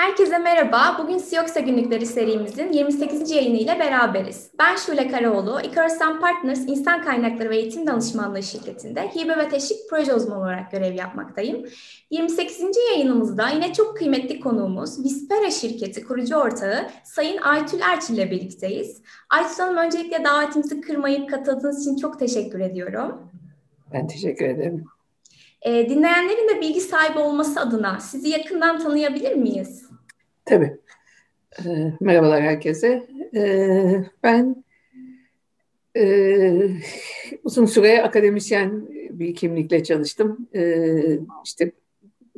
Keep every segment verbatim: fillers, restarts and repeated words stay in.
Herkese merhaba. Bugün Siyoksa Günlükleri serimizin yirmi sekizinci yayınıyla beraberiz. Ben Şule Karoğlu, Icarus and Partners İnsan Kaynakları ve Eğitim Danışmanlığı şirketinde hibe ve teşvik proje uzmanı olarak görev yapmaktayım. yirmi sekizinci yayınımızda yine çok kıymetli konuğumuz Vispera şirketi kurucu ortağı Sayın Aytül Erçil ile birlikteyiz. Aytül Hanım, öncelikle davetimizi kırmayıp katıldığınız için çok teşekkür ediyorum. Ben teşekkür ederim. E, dinleyenlerin de bilgi sahibi olması adına sizi yakından tanıyabilir miyiz? Tabii. E, merhabalar herkese. E, ben e, uzun süre akademisyen bir kimlikle çalıştım. E, işte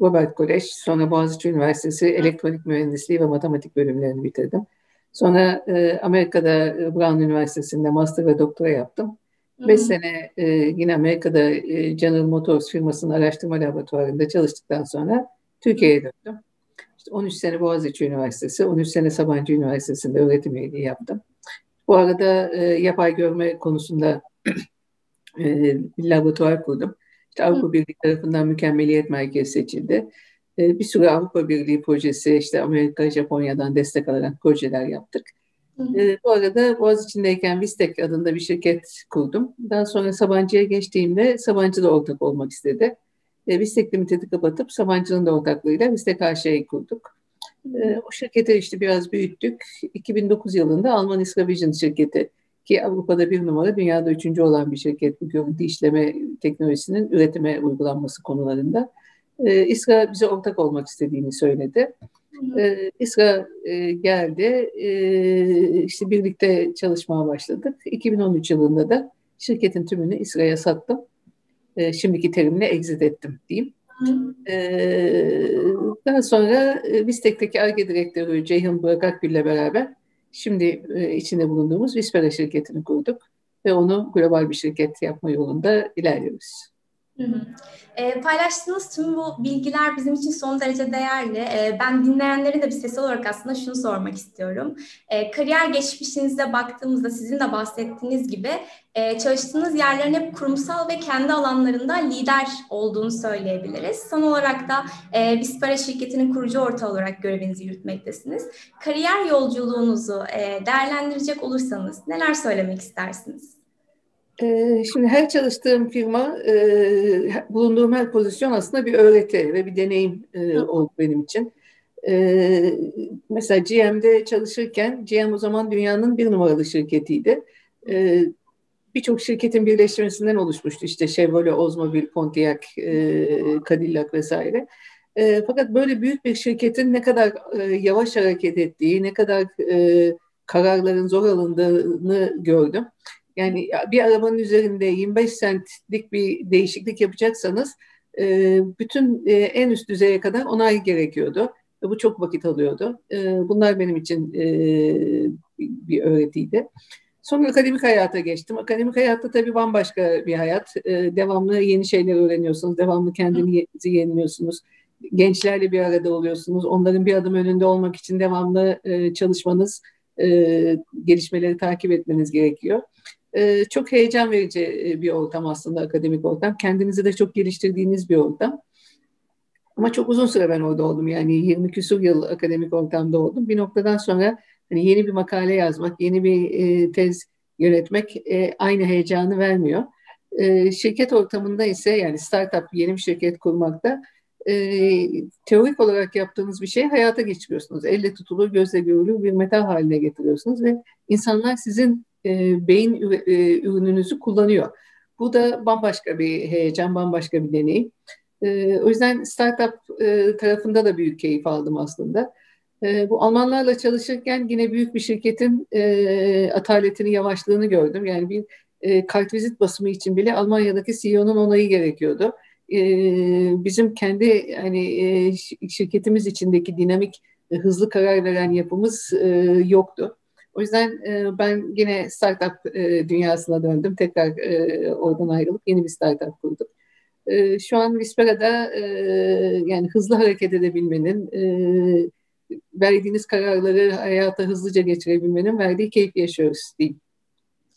Robert Kolej, sonra Boğaziçi Üniversitesi Elektronik Mühendisliği ve Matematik bölümlerini bitirdim. Sonra e, Amerika'da Brown Üniversitesi'nde master ve doktora yaptım. Beş sene e, yine Amerika'da e, General Motors firmasının araştırma laboratuvarında çalıştıktan sonra Türkiye'ye döndüm. İşte on üç sene Boğaziçi Üniversitesi, on üç sene Sabancı Üniversitesi'nde öğretim üyeliği yaptım. Bu arada e, yapay görme konusunda e, bir laboratuvar kurdum. İşte Avrupa Birliği tarafından mükemmeliyet merkezi seçildi. E, bir sürü Avrupa Birliği projesi, işte Amerika, Japonya'dan destek alarak projeler yaptık. E, bu arada Boğaziçi'ndeyken Vistek adında bir şirket kurdum. Daha sonra Sabancı'ya geçtiğimde Sabancı da ortak olmak istedi. E, Vistek Limited'i kapatıp Sabancı'nın da ortaklığıyla Vistek A Ş'yi kurduk. E, o şirketi işte biraz büyüttük. iki bin dokuz yılında Alman Isra Vision şirketi, ki Avrupa'da bir numara, dünyada üçüncü olan bir şirket bu görüntü işleme teknolojisinin üretime uygulanması konularında. E, Isra bize ortak olmak istediğini söyledi. Ee, Isra e, geldi, ee, işte birlikte çalışmaya başladık. iki bin on üç yılında da şirketin tümünü Isra'ya sattım. Ee, şimdiki terimle exit ettim diyeyim. Ee, daha sonra e, Vistek'teki Ar-Ge direktörü Ceyhun Burak Akgül ile beraber şimdi e, içinde bulunduğumuz Vispera şirketini kurduk ve onu global bir şirket yapma yolunda ilerliyoruz. Hı hı. E, paylaştığınız tüm bu bilgiler bizim için son derece değerli. E, ben dinleyenlerin de bir sesi olarak aslında şunu sormak istiyorum. E, kariyer geçmişinize baktığımızda sizin de bahsettiğiniz gibi e, çalıştığınız yerlerin hep kurumsal ve kendi alanlarında lider olduğunu söyleyebiliriz. Son olarak da e, Vispera şirketinin kurucu ortağı olarak görevinizi yürütmektesiniz. Kariyer yolculuğunuzu e, değerlendirecek olursanız neler söylemek istersiniz? Şimdi her çalıştığım firma, bulunduğum her pozisyon aslında bir öğreti ve bir deneyim oldu benim için. Mesela G M'de çalışırken, G M o zaman dünyanın bir numaralı şirketiydi. Birçok şirketin birleşmesinden oluşmuştu. İşte Chevrolet, Oldsmobile, Pontiac, Cadillac vesaire. Fakat böyle büyük bir şirketin ne kadar yavaş hareket ettiği, ne kadar kararların zor alındığını gördüm. Yani bir arabanın üzerinde yirmi beş centlik bir değişiklik yapacaksanız bütün en üst düzeye kadar onay gerekiyordu. Bu çok vakit alıyordu. Bunlar benim için bir öğretiydi. Sonra akademik hayata geçtim. Akademik hayatta tabii bambaşka bir hayat. Devamlı yeni şeyler öğreniyorsunuz. Devamlı kendinizi yeniliyorsunuz. Gençlerle bir arada oluyorsunuz. Onların bir adım önünde olmak için devamlı çalışmanız, gelişmeleri takip etmeniz gerekiyor. Ee, çok heyecan verici bir ortam aslında akademik ortam. Kendinizi de çok geliştirdiğiniz bir ortam. Ama çok uzun süre ben orada oldum. Yani yirmi küsur yıl akademik ortamda oldum. Bir noktadan sonra hani yeni bir makale yazmak, yeni bir e, tez yönetmek e, aynı heyecanı vermiyor. E, şirket ortamında ise, yani startup, yeni bir şirket kurmakta e, teorik olarak yaptığınız bir şeyi hayata geçiriyorsunuz. Elle tutulur, gözle görülür bir metal haline getiriyorsunuz ve insanlar sizin E, beyin e, ürününüzü kullanıyor. Bu da bambaşka bir heyecan, bambaşka bir deneyim. E, o yüzden startup e, tarafında da büyük keyif aldım aslında. E, bu Almanlarla çalışırken yine büyük bir şirketin e, ataletini, yavaşlığını gördüm. Yani bir e, kartvizit basımı için bile Almanya'daki C E O'nun onayı gerekiyordu. E, bizim kendi hani e, şirketimiz içindeki dinamik, e, hızlı karar veren yapımız e, yoktu. O yüzden ben yine startup dünyasına döndüm. Tekrar oradan ayrılıp yeni bir startup kurdum. Şu an Vispera'da yani hızlı hareket edebilmenin, verdiğiniz kararları hayata hızlıca geçirebilmenin verdiği keyfi yaşıyoruz diyeyim.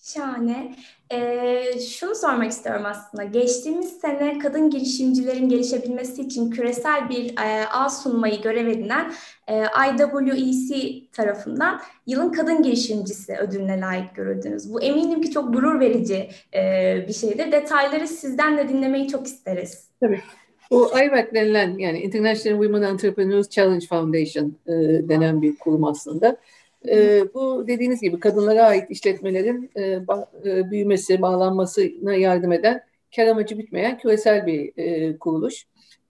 Şahane. Ee, şunu sormak istiyorum aslında. Geçtiğimiz sene kadın girişimcilerin gelişebilmesi için küresel bir e, ağ sunmayı görev edinen e, I W E C tarafından Yılın Kadın Girişimcisi ödülüne layık görüldünüz. Bu eminim ki çok gurur verici e, bir şeydir. Detayları sizden de dinlemeyi çok isteriz. Tabii. Bu I W E C denilen, yani International Women Entrepreneurship Challenge Foundation e, denen bir kurum aslında. Ee, bu dediğiniz gibi kadınlara ait işletmelerin e, ba, e, büyümesi, bağlanmasına yardım eden, kar amacı bitmeyen küresel bir e, kuruluş.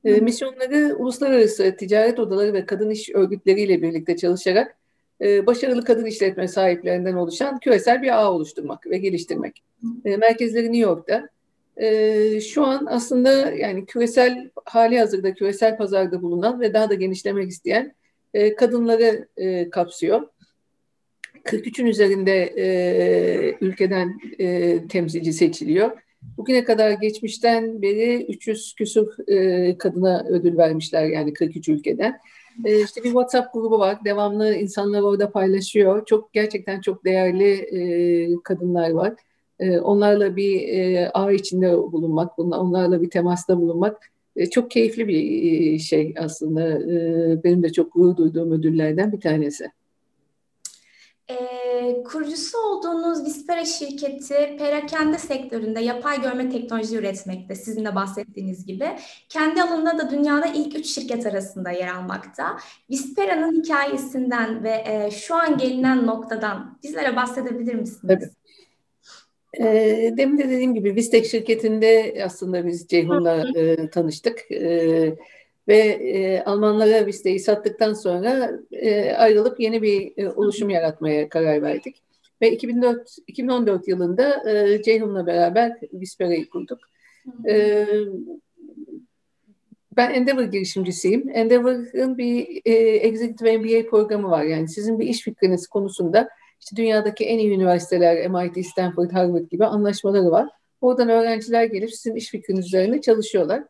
E, misyonları uluslararası ticaret odaları ve kadın iş örgütleriyle birlikte çalışarak e, başarılı kadın işletme sahiplerinden oluşan küresel bir ağ oluşturmak ve geliştirmek. E, merkezleri New York'ta. E, şu an aslında yani küresel, hali hazırda küresel pazarda bulunan ve daha da genişlemek isteyen e, kadınları e, kapsıyor. kırk üçün üzerinde e, ülkeden e, temsilci seçiliyor. Bugüne kadar geçmişten beri üç yüz küsur e, kadına ödül vermişler, yani kırk üç ülkeden. E, işte bir WhatsApp grubu var. Devamlı insanlar orada paylaşıyor. Çok gerçekten çok değerli e, kadınlar var. E, onlarla bir e, ağ içinde bulunmak, onlarla bir temasta bulunmak e, çok keyifli bir şey aslında. E, benim de çok gurur duyduğum ödüllerden bir tanesi. Ee, kurucusu olduğunuz Vispera şirketi perakende sektöründe yapay görme teknoloji üretmekte, sizin de bahsettiğiniz gibi. Kendi alanında da dünyada ilk üç şirket arasında yer almakta. Vispera'nın hikayesinden ve e, şu an gelinen noktadan bizlere bahsedebilir misiniz? Tabii. Ee, demin de dediğim gibi Vistek şirketinde aslında biz Ceyhun'la e, tanıştık. E, Ve e, Almanlara Vistek'i sattıktan sonra e, ayrılıp yeni bir e, oluşum yaratmaya karar verdik. Ve iki bin dört, iki bin on dört yılında e, Ceyhun'la beraber Vispera'yı kurduk. E, ben Endeavor girişimcisiyim. Endeavor'ın bir e, Executive M B A programı var. Yani sizin bir iş fikriniz konusunda işte dünyadaki en iyi üniversiteler, M I T, Stanford, Harvard gibi anlaşmaları var. Oradan öğrenciler gelip sizin iş fikriniz üzerine çalışıyorlar.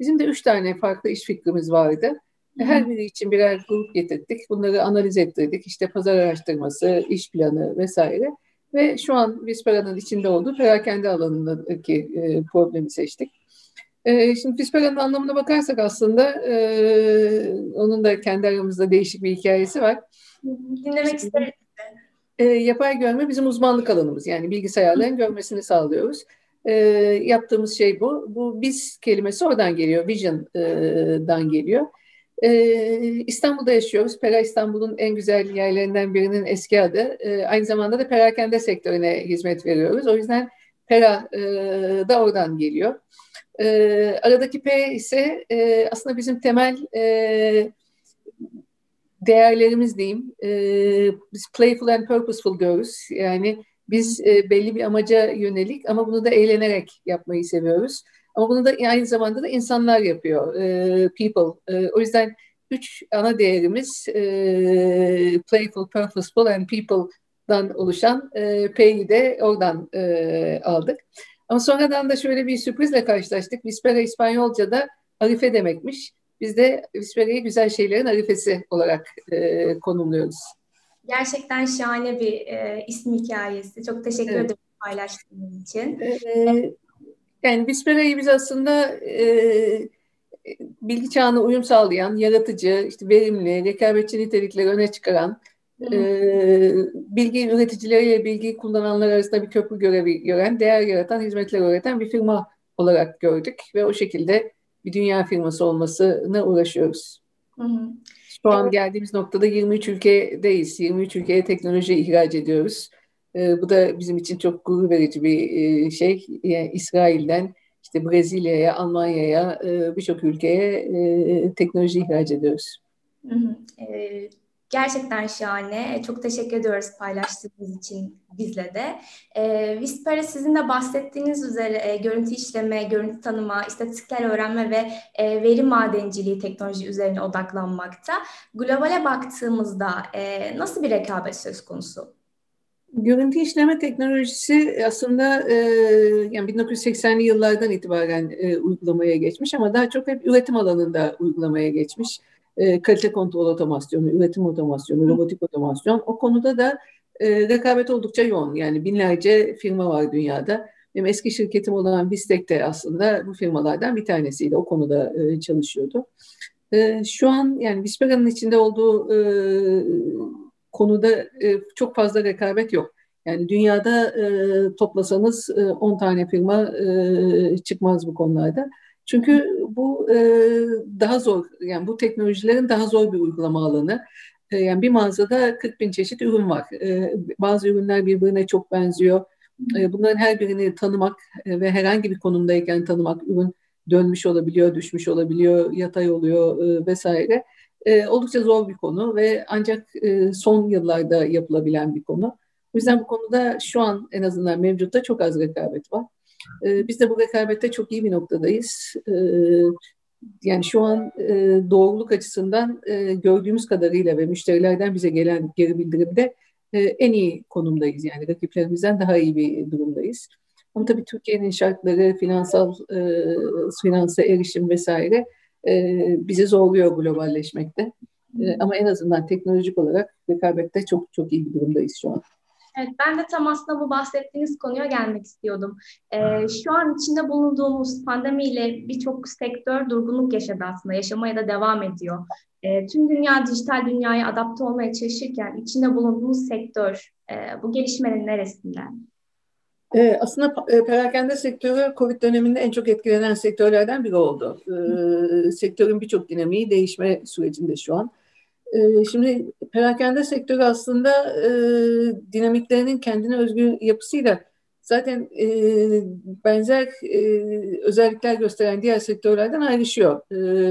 Bizim de üç tane farklı iş fikrimiz vardı. Her biri için birer grup getirdik. Bunları analiz ettirdik. İşte pazar araştırması, iş planı vesaire. Ve şu an Vispera'nın içinde olduğu perakende alanındaki e, problemi seçtik. E, şimdi Vispera'nın anlamına bakarsak aslında e, onun da kendi aramızda değişik bir hikayesi var. Dinlemek isterim. E, yapay görme bizim uzmanlık alanımız. Yani bilgisayarların görmesini sağlıyoruz. E, yaptığımız şey bu. Bu biz kelimesi oradan geliyor. Vision'dan e, geliyor. E, İstanbul'da yaşıyoruz. Pera İstanbul'un en güzel yerlerinden birinin eski adı. E, aynı zamanda da perakende sektörüne hizmet veriyoruz. O yüzden Pera e, da oradan geliyor. E, aradaki P ise e, aslında bizim temel e, değerlerimiz diyeyim. E, biz playful and purposeful diyoruz. Yani biz e, belli bir amaca yönelik ama bunu da eğlenerek yapmayı seviyoruz. Ama bunu da aynı zamanda da insanlar yapıyor. E, people. E, o yüzden üç ana değerimiz e, playful, purposeful and people'dan oluşan e, P'yi de oradan e, aldık. Ama sonradan da şöyle bir sürprizle karşılaştık. Vispera İspanyolca'da arife demekmiş. Biz de Vispera'yı güzel şeylerin arifesi olarak e, konumluyoruz. Gerçekten şahane bir e, isim hikayesi. Çok teşekkür evet. ederim paylaştığınız için. Ee, yani Vispera'yı biz aslında e, bilgi çağına uyum sağlayan, yaratıcı, işte verimli, rekabetçi nitelikleri öne çıkaran, e, bilgi üreticileriyle bilgi kullananlar arasında bir köprü görevi gören, değer yaratan, hizmetler öğreten bir firma olarak gördük ve o şekilde bir dünya firması olmasına uğraşıyoruz. Hı hı. Şu an geldiğimiz noktada yirmi üç ülkedeyiz. yirmi üç ülkeye teknoloji ihraç ediyoruz. E, bu da bizim için çok gurur verici bir e, şey. Yani İsrail'den işte Brezilya'ya, Almanya'ya, e, birçok ülkeye e, teknoloji ihraç ediyoruz. Hı hı. Evet. Gerçekten şahane. Çok teşekkür ediyoruz paylaştığınız için bizle de. E, Vispera sizin de bahsettiğiniz üzere e, görüntü işleme, görüntü tanıma, istatistikler öğrenme ve e, veri madenciliği teknoloji üzerine odaklanmakta. Globale baktığımızda e, nasıl bir rekabet söz konusu? Görüntü işleme teknolojisi aslında e, yani bin dokuz yüz seksenli yıllardan itibaren e, uygulamaya geçmiş ama daha çok hep üretim alanında uygulamaya geçmiş. E, kalite kontrol otomasyonu, üretim otomasyonu, robotik otomasyon. O konuda da e, rekabet oldukça yoğun. Yani binlerce firma var dünyada. Benim eski şirketim olan Vistek de aslında bu firmalardan bir tanesiydi. O konuda e, çalışıyordu. E, şu an yani Vispera'nın içinde olduğu e, konuda e, çok fazla rekabet yok. Yani dünyada e, toplasanız e, on tane firma e, çıkmaz bu konularda. Çünkü bu e, daha zor, yani bu teknolojilerin daha zor bir uygulama alanı. E, yani bir mağazada kırk bin çeşit ürün var. E, bazı ürünler birbirine çok benziyor. E, bunların her birini tanımak e, ve herhangi bir konumdayken tanımak, ürün dönmüş olabiliyor, düşmüş olabiliyor, yatay oluyor e, vesaire. E, oldukça zor bir konu ve ancak e, son yıllarda yapılabilen bir konu. O yüzden bu konuda şu an en azından mevcutta çok az rekabet var. Ee, biz de bu rekabette çok iyi bir noktadayız. Ee, yani şu an e, doğruluk açısından e, gördüğümüz kadarıyla ve müşterilerden bize gelen geri bildirimde e, en iyi konumdayız. Yani rakiplerimizden daha iyi bir durumdayız. Ama tabii Türkiye'nin şartları, finansal e, finansa erişim vesaire e, bizi zorluyor globalleşmekte. E, ama en azından teknolojik olarak rekabette çok çok iyi bir durumdayız şu an. Evet, ben de tam aslında bu bahsettiğiniz konuya gelmek istiyordum. Ee, şu an içinde bulunduğumuz pandemiyle birçok sektör durgunluk yaşadı aslında, yaşamaya da devam ediyor. Ee, tüm dünya dijital dünyaya adapte olmaya çalışırken içinde bulunduğumuz sektör e, bu gelişmenin neresinde? Ee, aslında perakende sektörü COVID döneminde en çok etkilenen sektörlerden biri oldu. Ee, sektörün birçok dinamiği değişme sürecinde şu an. Şimdi perakende sektörü aslında e, dinamiklerinin kendine özgü yapısıyla zaten e, benzer e, özellikler gösteren diğer sektörlerden ayrışıyor. E,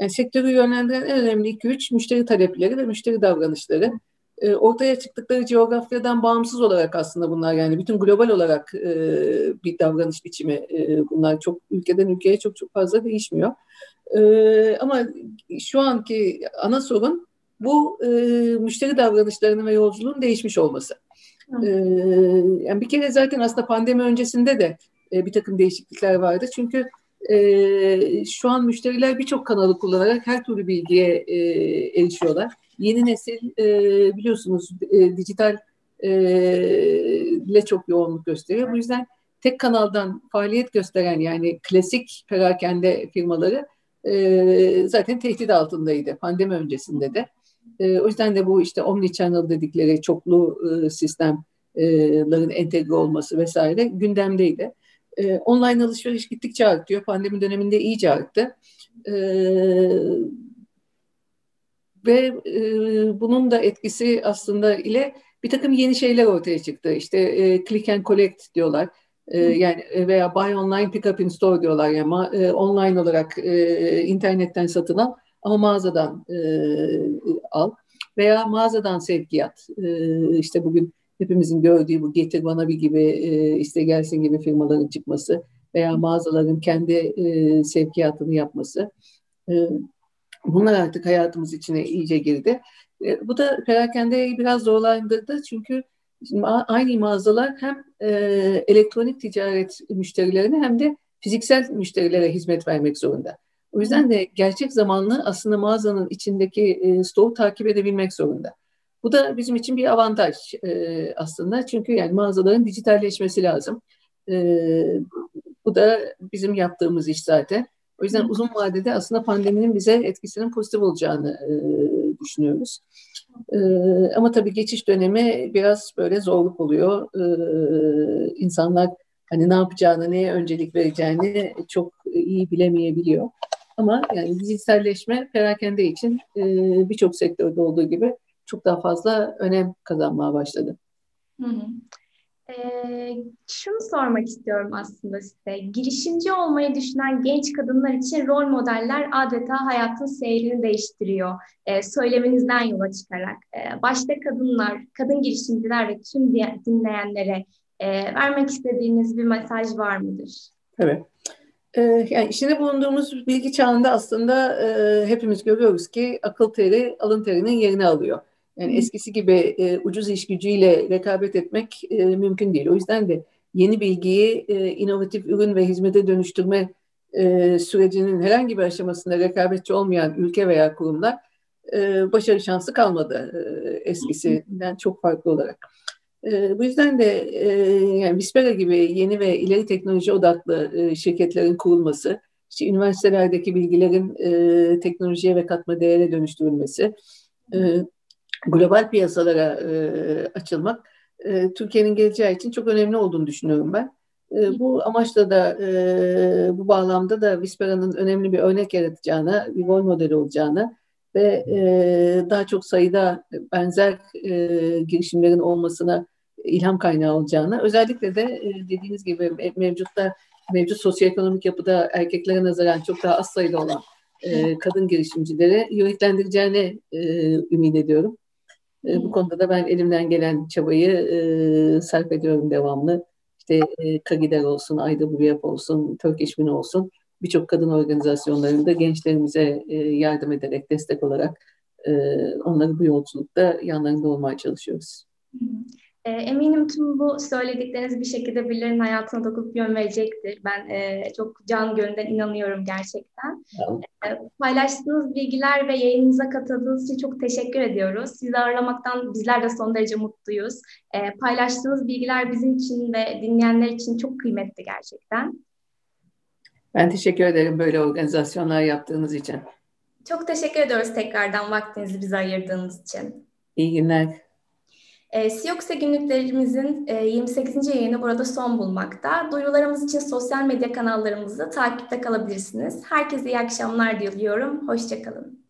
yani sektörü yönlendiren en önemli iki üç müşteri talepleri ve müşteri davranışları. E, ortaya çıktıkları coğrafyadan bağımsız olarak aslında bunlar, yani bütün global olarak e, bir davranış biçimi e, bunlar çok ülkeden ülkeye çok çok fazla değişmiyor. E, ama şu anki ana sorun bu e, müşteri davranışlarının ve yolculuğun değişmiş olması. E, yani bir kere zaten aslında pandemi öncesinde de e, bir takım değişiklikler vardı. Çünkü e, şu an müşteriler birçok kanalı kullanarak her türlü bilgiye e, erişiyorlar. Yeni nesil e, biliyorsunuz e, dijital e, ile çok yoğunluk gösteriyor. Bu yüzden tek kanaldan faaliyet gösteren, yani klasik perakende firmaları e, zaten tehdit altındaydı pandemi öncesinde de. E, o yüzden de bu işte omnichannel dedikleri çoklu e, sistemlerin entegre olması vesaire gündemdeydi. E, online alışveriş gittikçe artıyor. Pandemi döneminde iyice arttı. Evet. Ve e, bunun da etkisi aslında ile bir takım yeni şeyler ortaya çıktı. İşte e, click and collect diyorlar. E, yani veya buy online pick up in store diyorlar. Yani e, online olarak e, internetten satın al ama mağazadan e, al. Veya mağazadan sevkiyat. E, işte bugün hepimizin gördüğü bu getir bana bir gibi e, işte gelsin gibi firmaların çıkması veya mağazaların kendi e, sevkiyatını yapması. Evet. Bunlar artık hayatımız içine iyice girdi. E, bu da perakendeyi biraz zorlandırdı. Çünkü aynı mağazalar hem e, elektronik ticaret müşterilerine hem de fiziksel müşterilere hizmet vermek zorunda. O yüzden de gerçek zamanlı aslında mağazanın içindeki e, stoğu takip edebilmek zorunda. Bu da bizim için bir avantaj e, aslında. Çünkü yani mağazaların dijitalleşmesi lazım. E, bu da bizim yaptığımız iş zaten. O yüzden uzun vadede aslında pandeminin bize etkisinin pozitif olacağını e, düşünüyoruz. E, ama tabii geçiş dönemi biraz böyle zorluk oluyor. E, insanlar hani ne yapacağını, neye öncelik vereceğini çok iyi bilemeyebiliyor. Ama yani dijitalleşme perakende için e, birçok sektörde olduğu gibi çok daha fazla önem kazanmaya başladı. Hı hı. Ee, şunu sormak istiyorum aslında size. Girişimci olmayı düşünen genç kadınlar için rol modeller adeta hayatın seyrini değiştiriyor. Ee, söyleminizden yola çıkarak. Ee, başta kadınlar, kadın girişimciler ve tüm dinleyenlere e, vermek istediğiniz bir mesaj var mıdır? Evet. Ee, yani içinde bulunduğumuz bilgi çağında aslında e, hepimiz görüyoruz ki akıl teri alın terinin yerini alıyor. Yani eskisi gibi e, ucuz iş gücüyle rekabet etmek e, mümkün değil. O yüzden de yeni bilgiyi e, inovatif ürün ve hizmete dönüştürme e, sürecinin herhangi bir aşamasında rekabetçi olmayan ülke veya kurumlar e, başarı şansı kalmadı e, eskisinden çok farklı olarak. E, bu yüzden de e, yani Vispera gibi yeni ve ileri teknoloji odaklı e, şirketlerin kurulması, işte üniversitelerdeki bilgilerin e, teknolojiye ve katma değere dönüştürülmesi, e, global piyasalara e, açılmak e, Türkiye'nin geleceği için çok önemli olduğunu düşünüyorum ben. E, bu amaçla da e, bu bağlamda da Vispera'nın önemli bir örnek yaratacağına, bir rol modeli olacağına ve e, daha çok sayıda benzer e, girişimlerin olmasına ilham kaynağı olacağına, özellikle de e, dediğiniz gibi mevcutta mevcut sosyoekonomik yapıda erkeklere nazaran çok daha az sayıda olan e, kadın girişimcilere yüreklendireceğine e, ümit ediyorum. E, bu konuda da ben elimden gelen çabayı e, sarf ediyorum devamlı. İşte e, KAGİDER olsun, I W F olsun, Turkish Women olsun, birçok kadın organizasyonlarında gençlerimize e, yardım ederek, destek olarak e, onları bu yolculukta yanlarında olmaya çalışıyoruz. E, eminim tüm bu söyledikleriniz bir şekilde birilerinin hayatına dokunup yön verecektir. Ben e, çok can gönülden inanıyorum gerçekten. E, paylaştığınız bilgiler ve yayınımıza katıldığınız için çok teşekkür ediyoruz. Sizi ağırlamaktan bizler de son derece mutluyuz. E, paylaştığınız bilgiler bizim için ve dinleyenler için çok kıymetli gerçekten. Ben teşekkür ederim böyle organizasyonlar yaptığınız için. Çok teşekkür ediyoruz tekrardan vaktinizi bize ayırdığınız için. İyi günler. E, Siyoksa günlüklerimizin e, yirmi sekizinci yayını burada son bulmakta. Duyurularımız için sosyal medya kanallarımızı takipte kalabilirsiniz. Herkese iyi akşamlar diliyorum. Hoşça kalın.